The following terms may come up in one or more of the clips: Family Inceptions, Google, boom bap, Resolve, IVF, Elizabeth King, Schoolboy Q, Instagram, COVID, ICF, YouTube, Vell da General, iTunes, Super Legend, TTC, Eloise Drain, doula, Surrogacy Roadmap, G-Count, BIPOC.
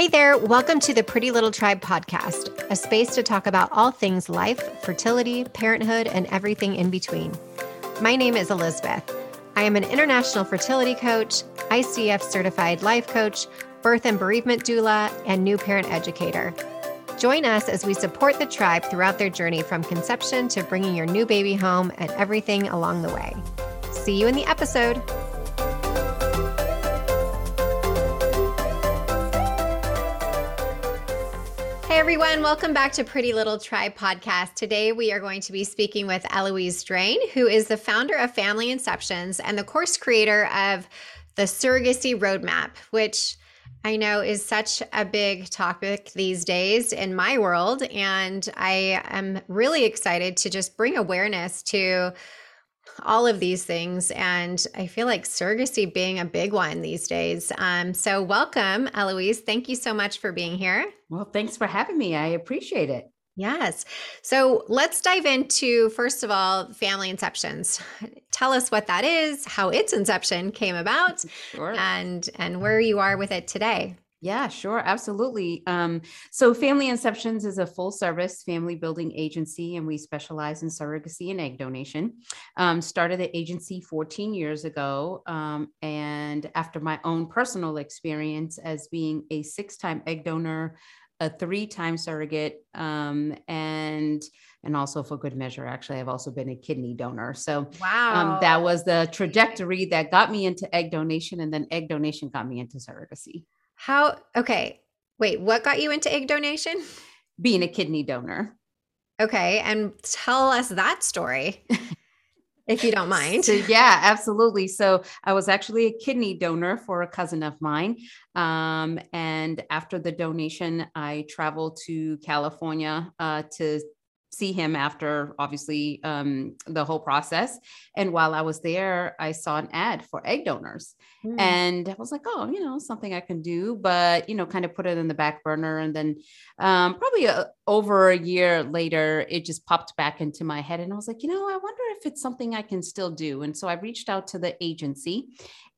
Hey there, welcome to the Pretty Little Tribe podcast, a space to talk about all things life, fertility, parenthood, and everything in between. My name is Elizabeth. I am an international fertility coach, ICF certified life coach, birth and bereavement doula, and new parent educator. Join us as we support the tribe throughout their journey from conception to bringing your new baby home and everything along the way. See you in the episode. Hey everyone, welcome back to Pretty Little Tribe podcast. Today we are going to be speaking with Eloise Drain, who is the founder of Family Inceptions and the course creator of the Surrogacy Roadmap, which I know is such a big topic these days in my world, and I am really excited to just bring awareness to all of these things, and I feel like surrogacy being a big one these days. So welcome, Eloise. Thank you so much for being here. Well, thanks for having me. I appreciate it. Yes. So let's dive into, first of all, Family Inceptions. Tell us what that is, how its inception came about, sure, and where you are with it today. Yeah, sure. Absolutely. So Family Inceptions is a full service family building agency, and we specialize in surrogacy and egg donation. Started the agency 14 years ago. And after my own personal experience as being a 6-time egg donor, a 3-time surrogate, and also for good measure, actually, I've also been a kidney donor. So wow, that was the trajectory that got me into egg donation, and then egg donation got me into surrogacy. How, okay, wait, what got you into egg donation? Being a kidney donor. Okay, and tell us that story, if you don't mind. So, yeah, absolutely. So I was actually a kidney donor for a cousin of mine. And after the donation, I traveled to California to see him after, obviously, the whole process. And while I was there, I saw an ad for egg donors. And I was like, oh, you know, something I can do, but, you know, kind of put it in the back burner. And then probably over a year later, it just popped back into my head. And I was like, you know, I wonder if it's something I can still do. And so I reached out to the agency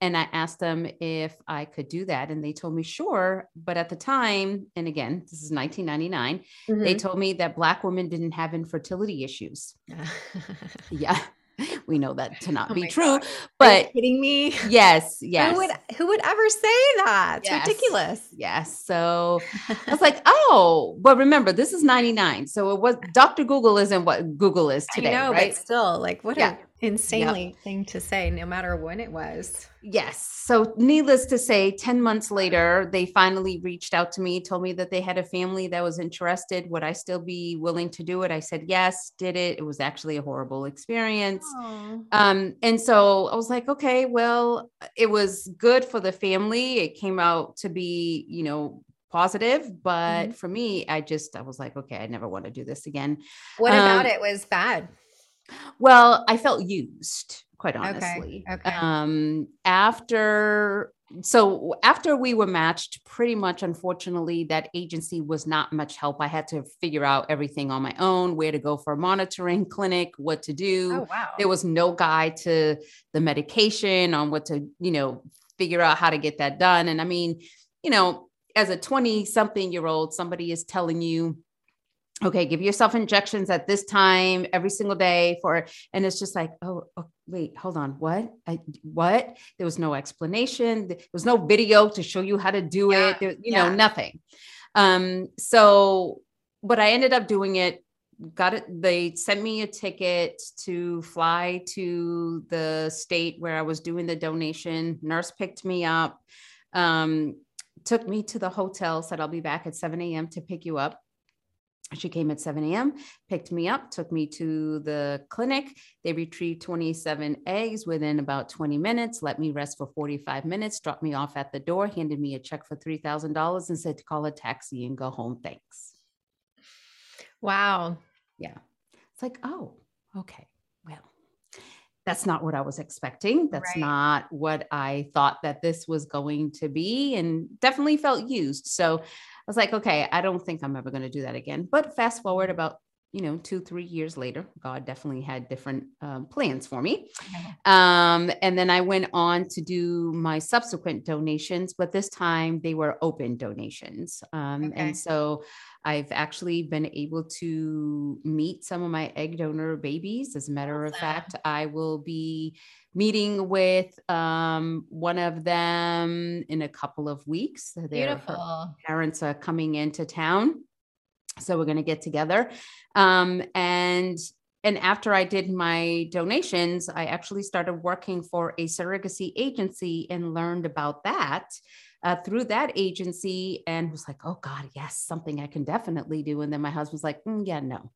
and I asked them if I could do that. And they told me, sure. But at the time, and again, this is 1999, they told me that Black women didn't have infertility issues. Yeah. We know that to not be true, God. But are you kidding me? Yes. Yes. Who would ever say that? It's ridiculous. Yes. So I was like, oh, but remember, this is 99. So it was Dr. Google isn't what Google is today. I know, right? But still, like, what an insanely thing to say, no matter when it was. Yes. So needless to say, 10 months later, they finally reached out to me, told me that they had a family that was interested. Would I still be willing to do it? I said, yes, did it. It was actually a horrible experience. And so I was like, okay, well, it was good for the family. It came out to be, you know, positive, but for me, I was like, okay, I never want to do this again. What about it was bad? Well, I felt used, quite honestly. Okay. After we were matched, pretty much, unfortunately, that agency was not much help. I had to figure out everything on my own, where to go for a monitoring clinic, what to do. Oh, wow. There was no guide to the medication on what to, you know, figure out how to get that done. And I mean, you know, as a 20-something-year-old, somebody is telling you, okay, give yourself injections at this time every single day and it's just like, oh wait, hold on. What? There was no explanation. There was no video to show you how to do it. There, you know, nothing. But I ended up doing it. Got it. They sent me a ticket to fly to the state where I was doing the donation. Nurse picked me up, took me to the hotel, said, I'll be back at 7 a.m. to pick you up. She came at 7 a.m., picked me up, took me to the clinic. They retrieved 27 eggs within about 20 minutes, let me rest for 45 minutes, dropped me off at the door, handed me a check for $3,000 and said to call a taxi and go home. Thanks. Wow. Yeah. It's like, oh, okay. Well, that's not what I was expecting. That's not what I thought that this was going to be, and definitely felt used. So I was like, okay, I don't think I'm ever going to do that again. But fast forward about you know, 2-3 years later, God definitely had different plans for me. And then I went on to do my subsequent donations, but this time they were open donations. And so I've actually been able to meet some of my egg donor babies. As a matter of fact, I will be meeting with one of them in a couple of weeks. Beautiful. Parents are coming into town. So we're going to get together. And after I did my donations, I actually started working for a surrogacy agency and learned about that through that agency and was like, oh God, yes, something I can definitely do. And then my husband's like, yeah, no.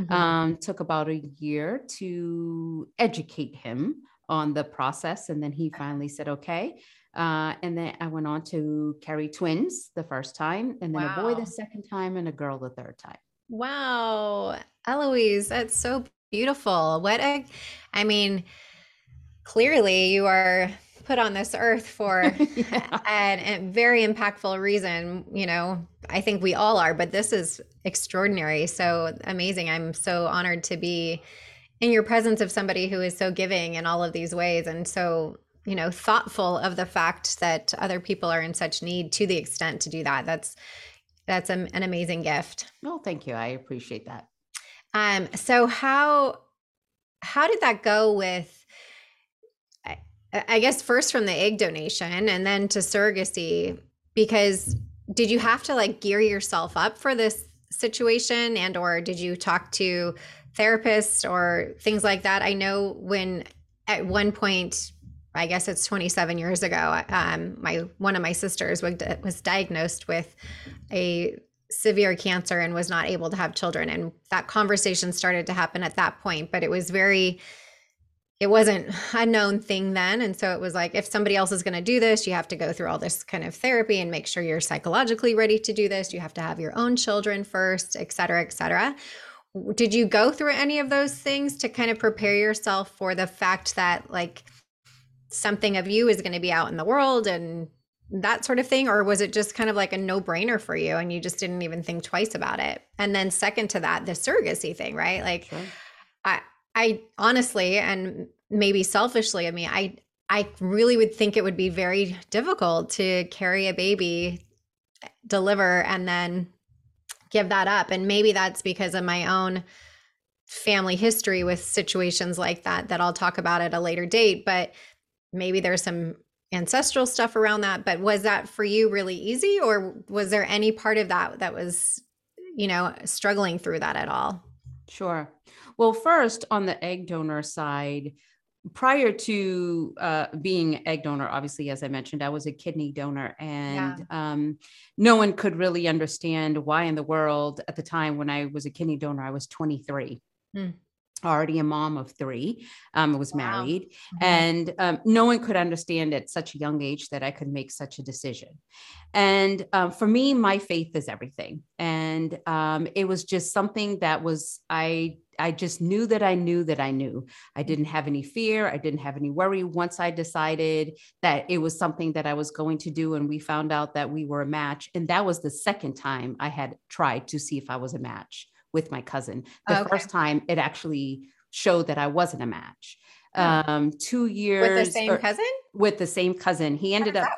Mm-hmm. Took about a year to educate him on the process. And then he finally said, okay. And then I went on to carry twins the first time, and then a boy the second time and a girl the third time. Wow. Eloise, that's so beautiful. I mean, clearly you are put on this earth for a very impactful reason. You know, I think we all are, but this is extraordinary. So amazing. I'm so honored to be in your presence of somebody who is so giving in all of these ways. And so, you know, thoughtful of the fact that other people are in such need to the extent to do that. That's an amazing gift. Well, thank you. I appreciate that. So how did that go with, I guess, first from the egg donation and then to surrogacy? Because did you have to like gear yourself up for this situation, and, or did you talk to therapists or things like that? I know when at one point, I guess it's 27 years ago, one of my sisters was diagnosed with a severe cancer and was not able to have children. And that conversation started to happen at that point, but it wasn't a known thing then. And so it was like, if somebody else is going to do this, you have to go through all this kind of therapy and make sure you're psychologically ready to do this. You have to have your own children first, et cetera, et cetera. Did you go through any of those things to kind of prepare yourself for the fact that like something of you is going to be out in the world and that sort of thing? Or was it just kind of like a no-brainer for you and you just didn't even think twice about it? And then second to that, the surrogacy thing, right? Like sure. I honestly, and maybe selfishly, I mean, I really would think it would be very difficult to carry a baby, deliver, and then give that up. And maybe that's because of my own family history with situations like that, that I'll talk about at a later date, but maybe there's some ancestral stuff around that. But was that for you really easy, or was there any part of that that was, you know, struggling through that at all? Sure. Well, first on the egg donor side, prior to being egg donor, obviously, as I mentioned, I was a kidney donor, and no one could really understand why in the world at the time when I was a kidney donor, I was 23, already a mom of 3. I was married, and no one could understand at such a young age that I could make such a decision. And for me, my faith is everything. And it was just something that was, I just knew that I knew that I knew. I didn't have any fear. I didn't have any worry. Once I decided that it was something that I was going to do, and we found out that we were a match. And that was the second time I had tried to see if I was a match with my cousin. The first time it actually showed that I wasn't a match. 2 years with the same cousin? With the same cousin. He ended up,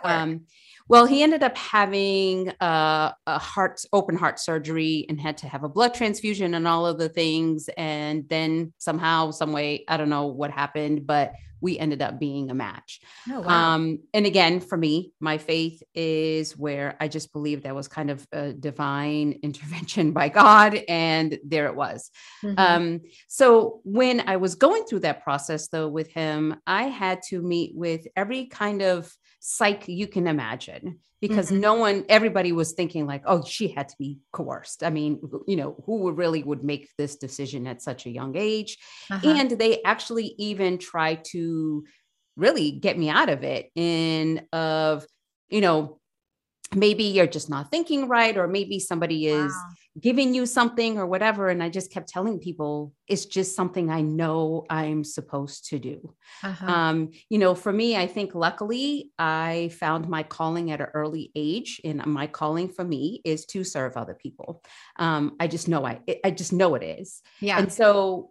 well, he ended up having open heart surgery and had to have a blood transfusion and all of the things. And then somehow, some way, I don't know what happened, but we ended up being a match. Oh, wow. And again, for me, my faith is where I just believe that was kind of a divine intervention by God. And there it was. Mm-hmm. So when I was going through that process though, with him, I had to meet with every kind of psych you can imagine, because everybody was thinking like, oh, she had to be coerced. I mean, you know, who really would make this decision at such a young age? And they actually even tried to really get me out of it maybe you're just not thinking right, or maybe somebody is giving you something or whatever. And I just kept telling people, it's just something I know I'm supposed to do. Uh-huh. You know, for me, I think luckily I found my calling at an early age, and my calling for me is to serve other people. I just know it is. Yeah. And so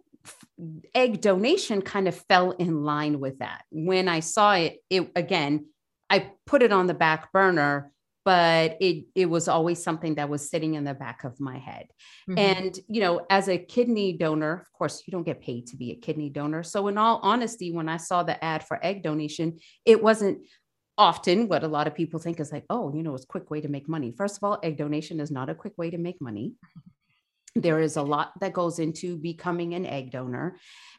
egg donation kind of fell in line with that. When I saw it, again, I put it on the back burner, but it was always something that was sitting in the back of my head. Mm-hmm. And, you know, as a kidney donor, of course, you don't get paid to be a kidney donor. So in all honesty, when I saw the ad for egg donation, it wasn't often what a lot of people think is like, oh, you know, it's a quick way to make money. First of all, egg donation is not a quick way to make money. There is a lot that goes into becoming an egg donor.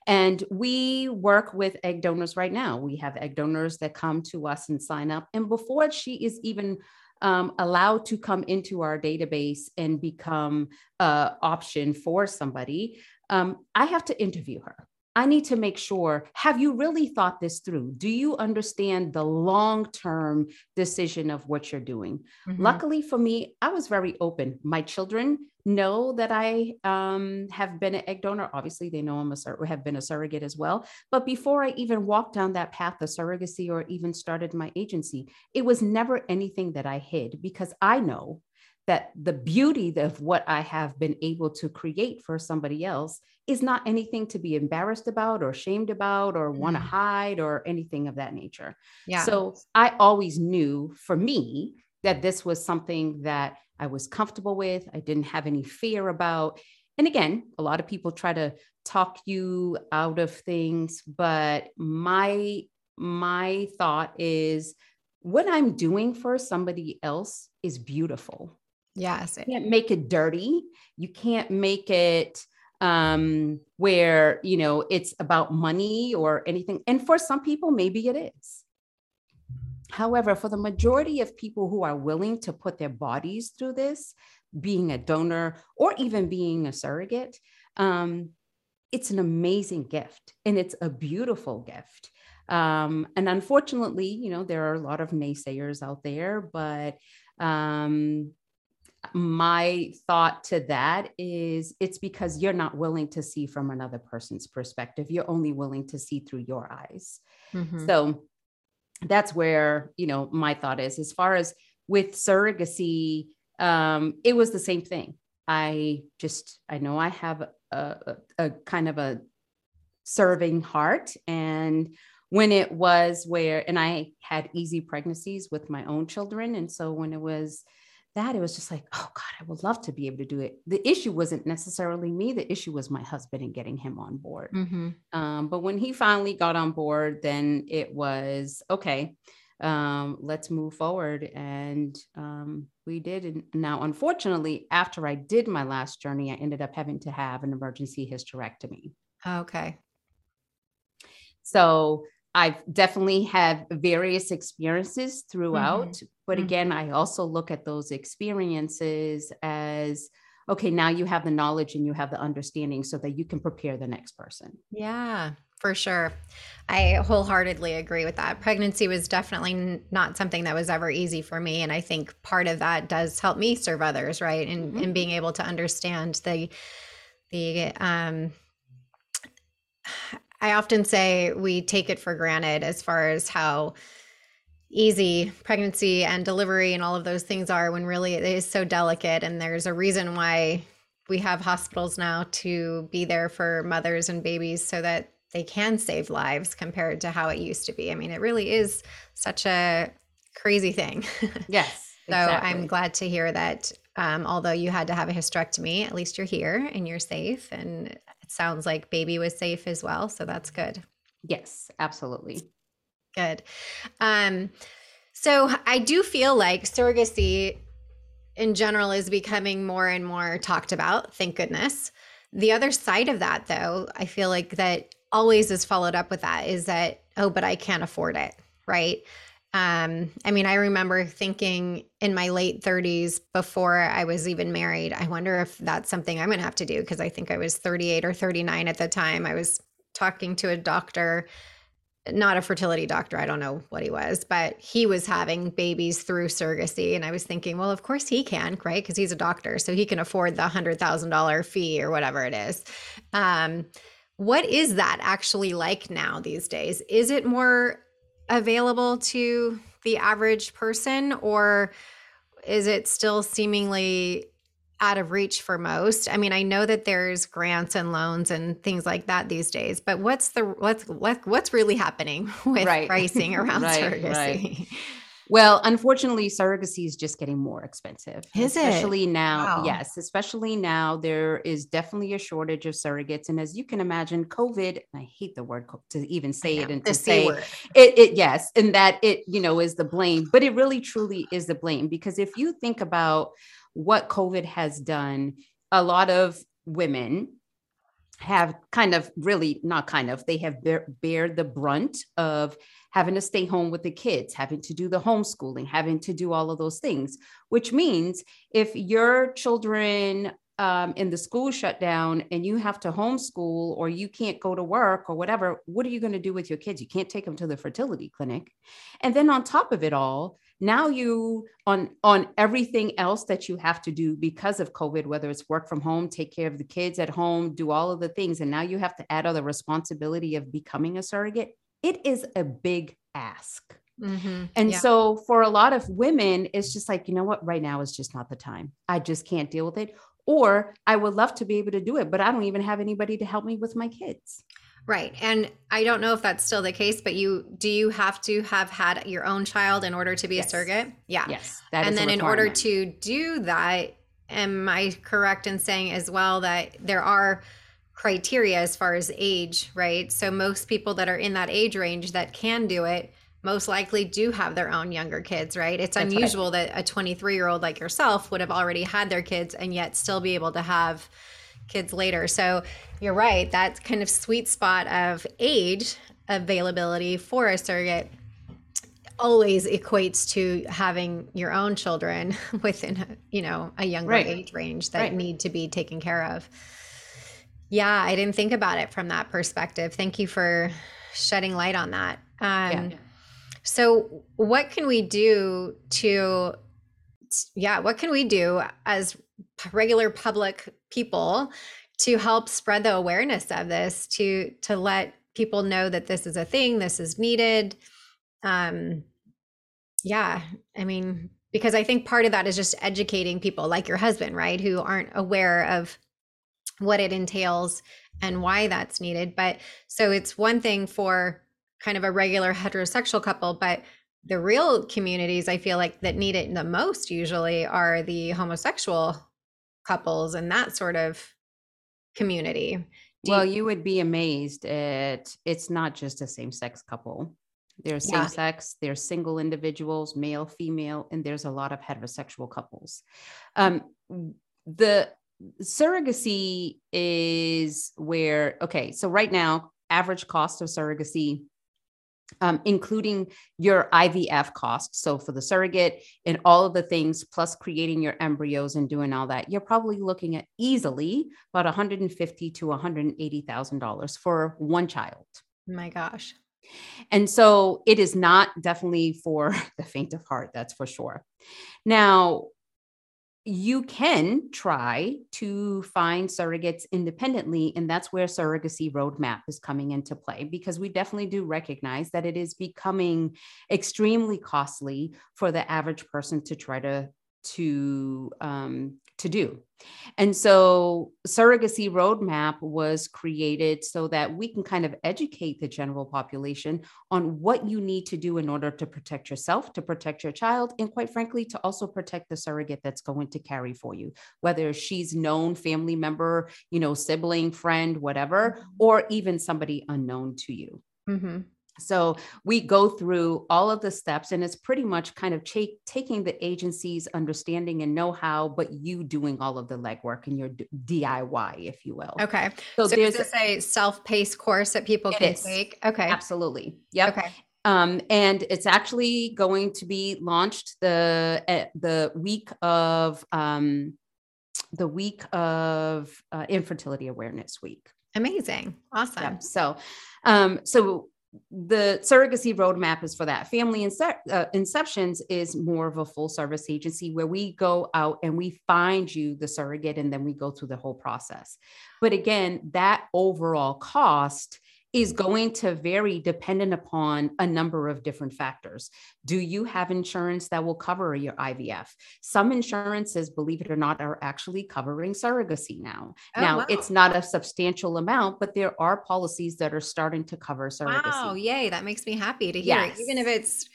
And we work with egg donors right now. We have egg donors that come to us and sign up. And before she is even allowed to come into our database and become an option for somebody, I have to interview her. I need to make sure, have you really thought this through? Do you understand the long-term decision of what you're doing? Mm-hmm. Luckily for me, I was very open. My children know that I have been an egg donor. Obviously, they know have been a surrogate as well. But before I even walked down that path of surrogacy or even started my agency, it was never anything that I hid, because I know that the beauty of what I have been able to create for somebody else is not anything to be embarrassed about or ashamed about or want to hide or anything of that nature. Yeah. So I always knew for me that this was something that I was comfortable with. I didn't have any fear about. And again, a lot of people try to talk you out of things, but my thought is what I'm doing for somebody else is beautiful. Yes. You can't make it dirty. You can't make it where, you know, it's about money or anything. And for some people, maybe it is. However, for the majority of people who are willing to put their bodies through this, being a donor or even being a surrogate, it's an amazing gift, and it's a beautiful gift. And unfortunately, you know, there are a lot of naysayers out there, but my thought to that is it's because you're not willing to see from another person's perspective. You're only willing to see through your eyes. Mm-hmm. So that's where, you know, my thought is, as far as with surrogacy, it was the same thing. I know I have a kind of a serving heart, and when it was and I had easy pregnancies with my own children. And so when it was that, it was just like, oh God, I would love to be able to do it. The issue wasn't necessarily me. The issue was my husband and getting him on board. Mm-hmm. But when he finally got on board, then it was, okay, let's move forward. And we did. And now, unfortunately, after I did my last journey, I ended up having to have an emergency hysterectomy. Okay. So I've definitely had various experiences throughout, mm-hmm. but again, I also look at those experiences as, okay, now you have the knowledge and you have the understanding so that you can prepare the next person. Yeah, for sure. I wholeheartedly agree with that. Pregnancy was definitely not something that was ever easy for me. And I think part of that does help me serve others, right? And mm-hmm. being able to understand I often say we take it for granted as far as how easy pregnancy and delivery and all of those things are, when really it is so delicate. And there's a reason why we have hospitals now to be there for mothers and babies so that they can save lives compared to how it used to be. I mean, it really is such a crazy thing. Yes. So exactly. I'm glad to hear that although you had to have a hysterectomy, at least you're here and you're safe, and sounds like baby was safe as well. So that's good. Yes, absolutely. Good. So I do feel like surrogacy in general is becoming more and more talked about. Thank goodness. The other side of that, though, I feel like that always is followed up with that is that, oh, but I can't afford it. Right. I mean, I remember thinking in my late 30s before I was even married, I wonder if that's something I'm going to have to do, because I think I was 38 or 39 at the time. I was talking to a doctor not a fertility doctor. I don't know what he was, but he was having babies through surrogacy. And I was thinking, well, of course he can, right? Because he's a doctor, so he can afford the $100,000 fee or whatever it is. What is that actually like now these days? Is it more available to the average person, or is it still seemingly out of reach for most? I mean, I know that there's grants and loans and things like that these days, but what's really happening with pricing around surrogacy? Right. Well, unfortunately, surrogacy is just getting more expensive. Especially now. Wow. Yes, especially now, there is definitely a shortage of surrogates. And as you can imagine, COVID, I hate the word to even say it and to say it, yes, and that it, you know, is the blame, but it really truly is the blame. Because if you think about what COVID has done, a lot of women have bear the brunt of having to stay home with the kids, having to do the homeschooling, having to do all of those things, which means if your children in the school shut down and you have to homeschool, or you can't go to work or whatever, what are you going to do with your kids? You can't take them to the fertility clinic. And then on top of it all, now you on everything else that you have to do because of COVID, whether it's work from home, take care of the kids at home, do all of the things. And now you have to add on the responsibility of becoming a surrogate. It is a big ask. Mm-hmm. And so for a lot of women, it's just like, you know what, right now is just not the time. I just can't deal with it. Or I would love to be able to do it, but I don't even have anybody to help me with my kids. Right. And I don't know if that's still the case, but do you have to have had your own child in order to be a surrogate? Yeah. Yes. And then in order to do that, am I correct in saying as well that there are criteria as far as age, right? So most people that are in that age range that can do it most likely do have their own younger kids, right? It's unusual that a 23-year-old like yourself would have already had their kids and yet still be able to have kids later. So you're right, that kind of sweet spot of age availability for a surrogate always equates to having your own children within, you know, a younger age range that need to be taken care of. Yeah, I didn't think about it from that perspective. Thank you for shedding light on that. So what can we do as regular public people to help spread the awareness of this, to let people know that this is a thing, this is needed? I mean, because I think part of that is just educating people like your husband, right, who aren't aware of what it entails and why that's needed. But so it's one thing for kind of a regular heterosexual couple, but the real communities I feel like that need it the most usually are the homosexual couples and that sort of community. You would be amazed at, it's not just a same-sex couple. There's same-sex, there's single individuals, male, female, and there's a lot of heterosexual couples. The surrogacy is where, so right now, average cost of surrogacy, including your IVF cost. So for the surrogate and all of the things, plus creating your embryos and doing all that, you're probably looking at easily about $150,000 to $180,000 for one child. My gosh. And so it is not definitely for the faint of heart. That's for sure. Now, you can try to find surrogates independently, and that's where Surrogacy Roadmap is coming into play, because we definitely do recognize that it is becoming extremely costly for the average person to try to do. And so Surrogacy Roadmap was created so that we can kind of educate the general population on what you need to do in order to protect yourself, to protect your child, and quite frankly, to also protect the surrogate that's going to carry for you, whether she's known family member, you know, sibling, friend, whatever, or even somebody unknown to you. Mm-hmm. So we go through all of the steps, and it's pretty much kind of taking the agency's understanding and know-how, but you doing all of the legwork and your DIY, if you will. Okay. So there's this a self-paced course that people can take? Okay. Absolutely. Yep. Okay. And it's actually going to be launched the week of Infertility Awareness Week. Amazing. Awesome. Yep. So the Surrogacy Roadmap is for that. Family Inceptions is more of a full service agency where we go out and we find you the surrogate, and then we go through the whole process. But again, that overall cost is going to vary dependent upon a number of different factors. Do you have insurance that will cover your IVF? Some insurances, believe it or not, are actually covering surrogacy now. Oh, now, wow. It's not a substantial amount, but there are policies that are starting to cover surrogacy. Wow, yay, that makes me happy to hear. Yes. Even if it's,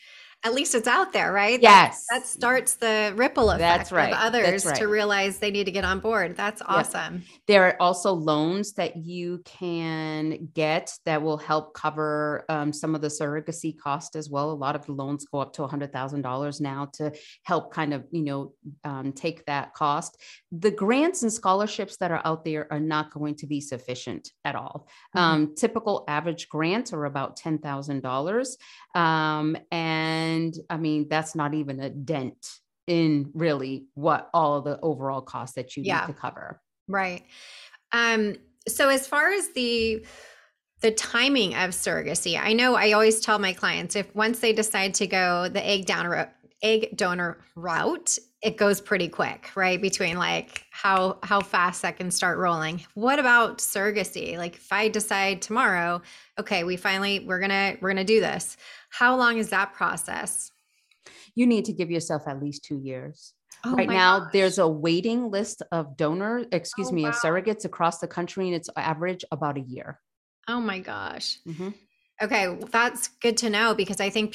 at least it's out there, right? Yes. That starts the ripple effect of others to realize they need to get on board. That's awesome. Yep. There are also loans that you can get that will help cover some of the surrogacy cost as well. A lot of the loans go up to $100,000 now to help kind of, take that cost. The grants and scholarships that are out there are not going to be sufficient at all. Mm-hmm. Typical average grants are about $10,000. And I mean, that's not even a dent in really what all of the overall costs that you need to cover. Right. So as far as the timing of surrogacy, I know I always tell my clients, if once they decide to go the egg donor route, it goes pretty quick, right? Between like how fast that can start rolling. What about surrogacy? Like if I decide tomorrow, okay, we're gonna do this. How long is that process? You need to give yourself at least 2 years. Oh right now, gosh. There's a waiting list of of surrogates across the country, and it's average about a year. Oh my gosh. Mm-hmm. Okay. That's good to know, because I think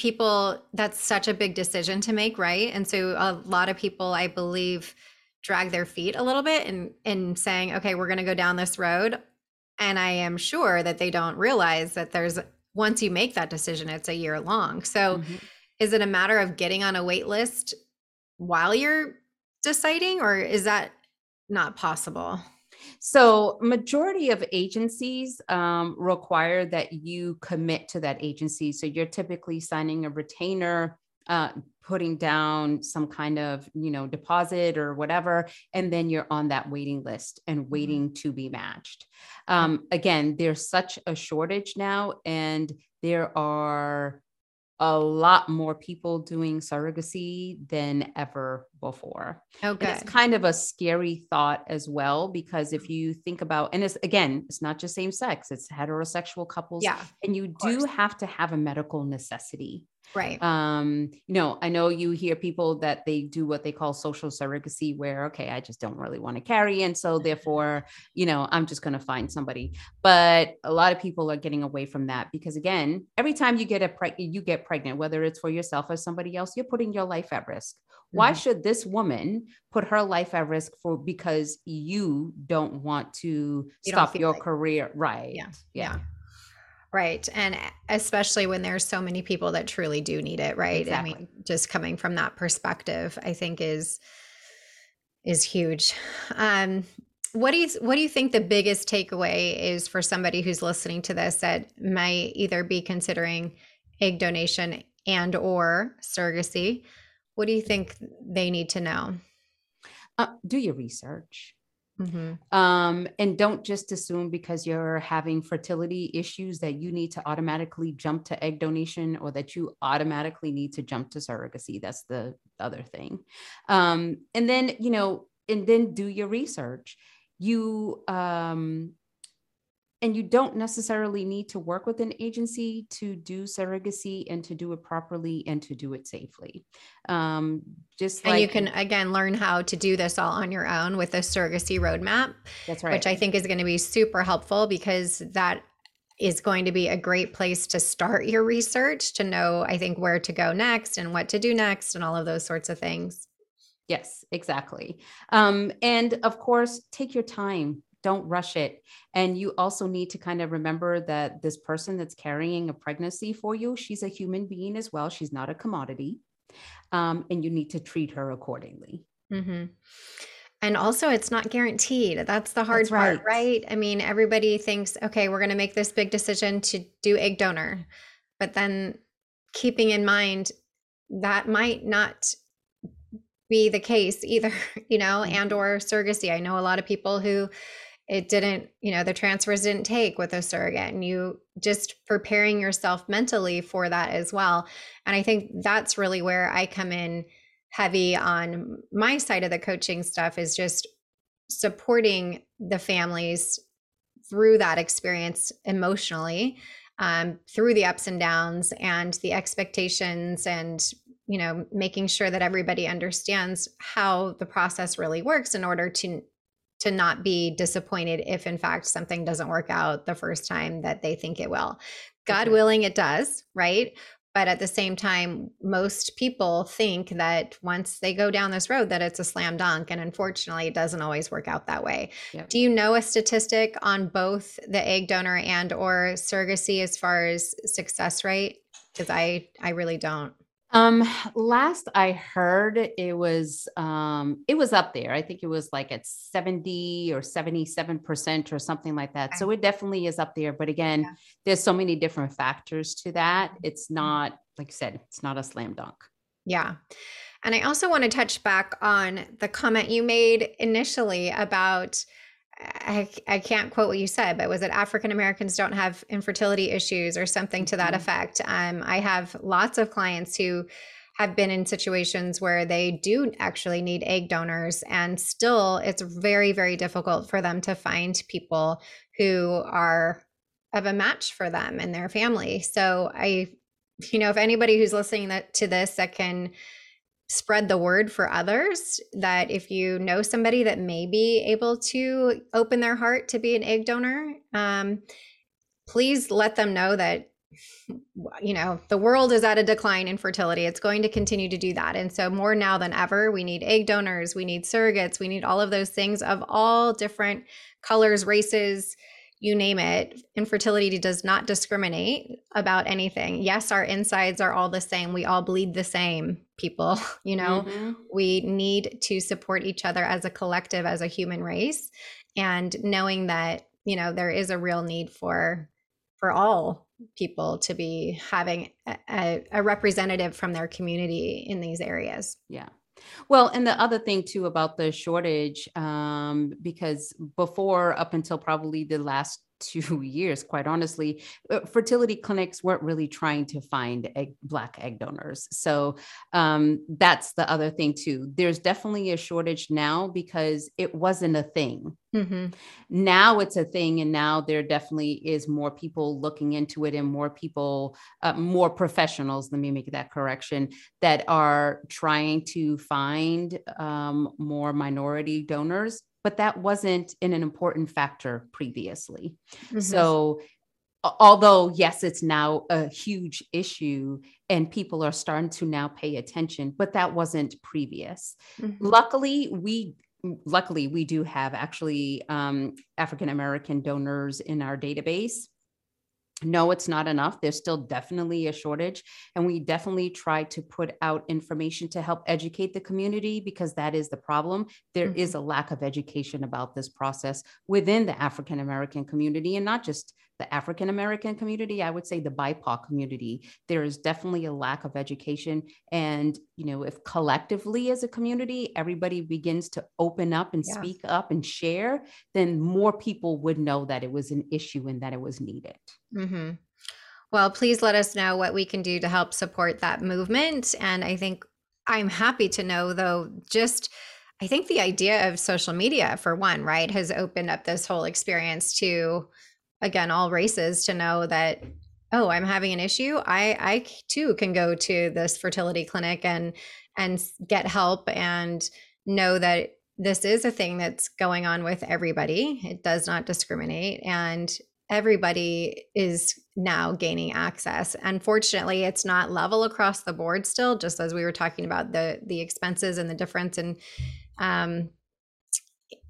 that's such a big decision to make. Right. And so a lot of people, I believe, drag their feet a little bit in saying, okay, we're going to go down this road. And I am sure that they don't realize that once you make that decision, it's a year long. So is it a matter of getting on a wait list while you're deciding, or is that not possible? So majority of agencies require that you commit to that agency. So you're typically signing a retainer, putting down some kind of, deposit or whatever, and then you're on that waiting list and waiting to be matched. Again, there's such a shortage now, and there are a lot more people doing surrogacy than ever before. Okay. And it's kind of a scary thought as well, because if you think about, and it's not just same sex, it's heterosexual couples, and you do have to have a medical necessity. Right. I know you hear people that they do what they call social surrogacy, where, okay, I just don't really want to carry. And so therefore, I'm just going to find somebody. But a lot of people are getting away from that, because again, every time you get pregnant, whether it's for yourself or somebody else, you're putting your life at risk. Mm-hmm. Why should this woman put her life at risk because you don't want to stop your career? Right. Yeah. Right. And especially when there's so many people that truly do need it, right? Exactly. I mean, just coming from that perspective, I think is huge. What do you think the biggest takeaway is for somebody who's listening to this that might either be considering egg donation and or surrogacy? What do you think they need to know? Do your research. Mm-hmm. And don't just assume because you're having fertility issues that you need to automatically jump to egg donation, or that you automatically need to jump to surrogacy. That's the other thing. And then do your research. And you don't necessarily need to work with an agency to do surrogacy and to do it properly and to do it safely. You can, again, learn how to do this all on your own with the Surrogacy Roadmap. That's right. Which I think is going to be super helpful, because that is going to be a great place to start your research, to know, I think, where to go next and what to do next and all of those sorts of things. Yes, exactly. And of course, take your time. Don't rush it. And you also need to kind of remember that this person that's carrying a pregnancy for you, she's a human being as well. She's not a commodity. And you need to treat her accordingly. Mm-hmm. And also, it's not guaranteed. That's the hard part, right? I mean, everybody thinks, okay, we're going to make this big decision to do egg donor, but then keeping in mind that might not be the case either, and or surrogacy. I know a lot of people who it didn't, you know, the transfers didn't take with a surrogate, and you just preparing yourself mentally for that as well. And I think that's really where I come in heavy on my side of the coaching stuff, is just supporting the families through that experience emotionally, through the ups and downs and the expectations, and, you know, making sure that everybody understands how the process really works in order to not be disappointed if in fact something doesn't work out the first time that they think it will. God willing, it does, right? But at the same time, most people think that once they go down this road that it's a slam dunk, and unfortunately it doesn't always work out that way. Yep. Do you know a statistic on both the egg donor and or surrogacy as far as success rate? Because I really don't. Last I heard it was up there. I think it was like at 70 or 77% or something like that. So it definitely is up there, but again, there's so many different factors to that. It's not, like I said, it's not a slam dunk. Yeah. And I also want to touch back on the comment you made initially about, I can't quote what you said, but was it African Americans don't have infertility issues or something to that effect? I have lots of clients who have been in situations where they do actually need egg donors, and still it's very, very difficult for them to find people who are of a match for them and their family. So I, you know, if anybody who's listening to this that can spread the word for others, that if you know somebody that may be able to open their heart to be an egg donor, please let them know that, you know, the world is at a decline in fertility. It's going to continue to do that. And so more now than ever, we need egg donors, we need surrogates, we need all of those things of all different colors, races, you name it. Infertility does not discriminate about anything. Yes, our insides are all the same. We all bleed the same, people, you know. We need to support each other as a collective, as a human race, and knowing that, you know, there is a real need for all people to be having a representative from their community in these areas. Yeah. Well, and the other thing too about the shortage, because before, up until probably the last 2 years, quite honestly, fertility clinics weren't really trying to find Black egg donors. So that's the other thing too. There's definitely a shortage now because it wasn't a thing. Now it's a thing, and now there definitely is more people looking into it, and more people, more professionals, let me make that correction, that are trying to find more minority donors. But that wasn't an important factor previously. So although, yes, it's now a huge issue and people are starting to now pay attention, but that wasn't previous. Luckily, we do have actually African-American donors in our database. No, it's not enough. There's still definitely a shortage. And we definitely try to put out information to help educate the community, because that is the problem. There is a lack of education about this process within the African-American community, and not just the African-American community. I would say the BIPOC community. There is definitely a lack of education. And, you know, if collectively as a community, everybody begins to open up and speak up and share, then more people would know that it was an issue and that it was needed. Well, please let us know what we can do to help support that movement. And I think I'm happy to know, though, just I think the idea of social media, for one, right, has opened up this whole experience to, again, all races to know that, oh, I'm having an issue. I too can go to this fertility clinic and get help, and know that this is a thing that's going on with everybody. It does not discriminate, and everybody is now gaining access. Unfortunately, it's not level across the board still, just as we were talking about the expenses and the difference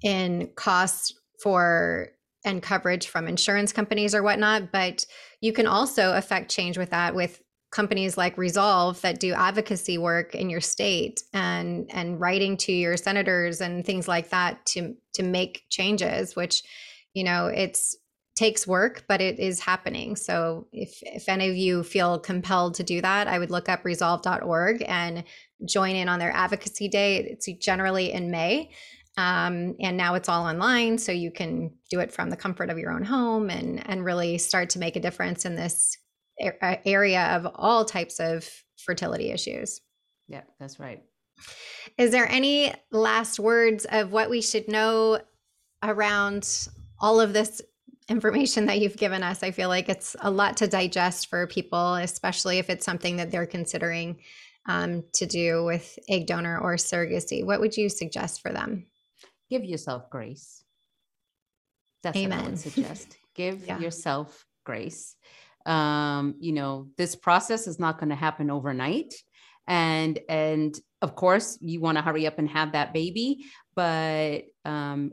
in costs for and coverage from insurance companies or whatnot. But you can also affect change with that, with companies like Resolve that do advocacy work in your state, and writing to your senators and things like that to make changes, which, you know, it's takes work, but it is happening. So if any of you feel compelled to do that, I would look up resolve.org and join in on their advocacy day. It's generally in May. And now it's all online, so you can do it from the comfort of your own home and really start to make a difference in this area of all types of fertility issues. Yeah, that's right. Is there any last words of what we should know around all of this information that you've given us? I feel like it's a lot to digest for people, especially if it's something that they're considering to do with egg donor or surrogacy. What would you suggest for them? Give yourself grace. That's Amen. What I would suggest. Give yourself grace. You know, this process is not going to happen overnight. And of course you want to hurry up and have that baby, but,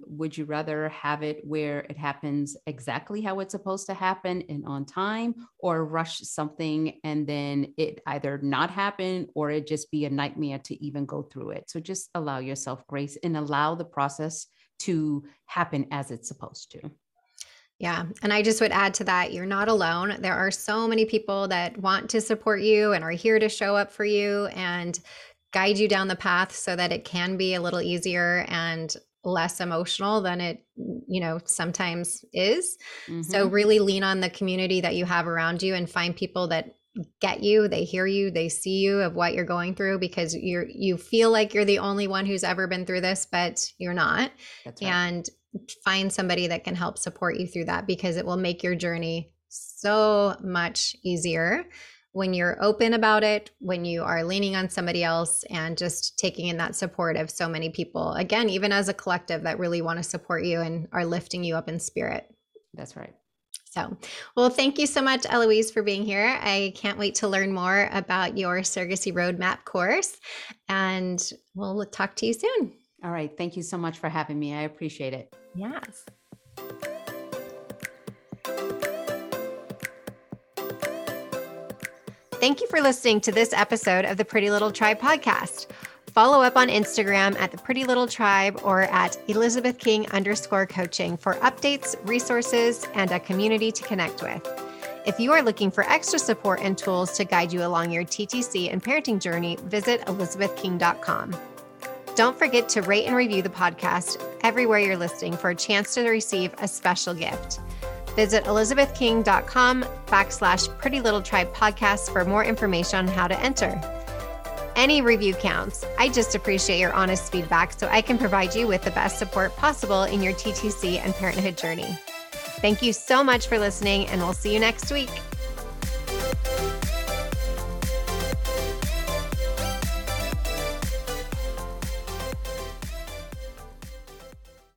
would you rather have it where it happens exactly how it's supposed to happen and on time, or rush something and then it either not happen or it just be a nightmare to even go through it? So just allow yourself grace and allow the process to happen as it's supposed to. Yeah. And I just would add to that, you're not alone. There are so many people that want to support you and are here to show up for you and guide you down the path so that it can be a little easier and less emotional than it, you know, sometimes is. Mm-hmm. So really lean on the community that you have around you and find people that get you, they hear you, they see you of what you're going through, because you feel like you're the only one who's ever been through this, but you're not. That's right. And find somebody that can help support you through that, because it will make your journey so much easier when you're open about it, when you are leaning on somebody else and just taking in that support of so many people, again, even as a collective that really want to support you and are lifting you up in spirit. That's right. So, well, thank you so much, Eloise, for being here. I can't wait to learn more about your Surrogacy Roadmap course, and we'll talk to you soon. All right. Thank you so much for having me. I appreciate it. Yes. Thank you for listening to this episode of the Pretty Little Tribe podcast. Follow up on Instagram at the Pretty Little Tribe or at ElizabethKing_coaching for updates, resources, and a community to connect with. If you are looking for extra support and tools to guide you along your TTC and parenting journey, visit ElizabethKing.com. Don't forget to rate and review the podcast everywhere you're listening for a chance to receive a special gift. Visit ElizabethKing.com/Pretty Little Tribe podcast for more information on how to enter. Any review counts. I just appreciate your honest feedback so I can provide you with the best support possible in your TTC and parenthood journey. Thank you so much for listening, and we'll see you next week.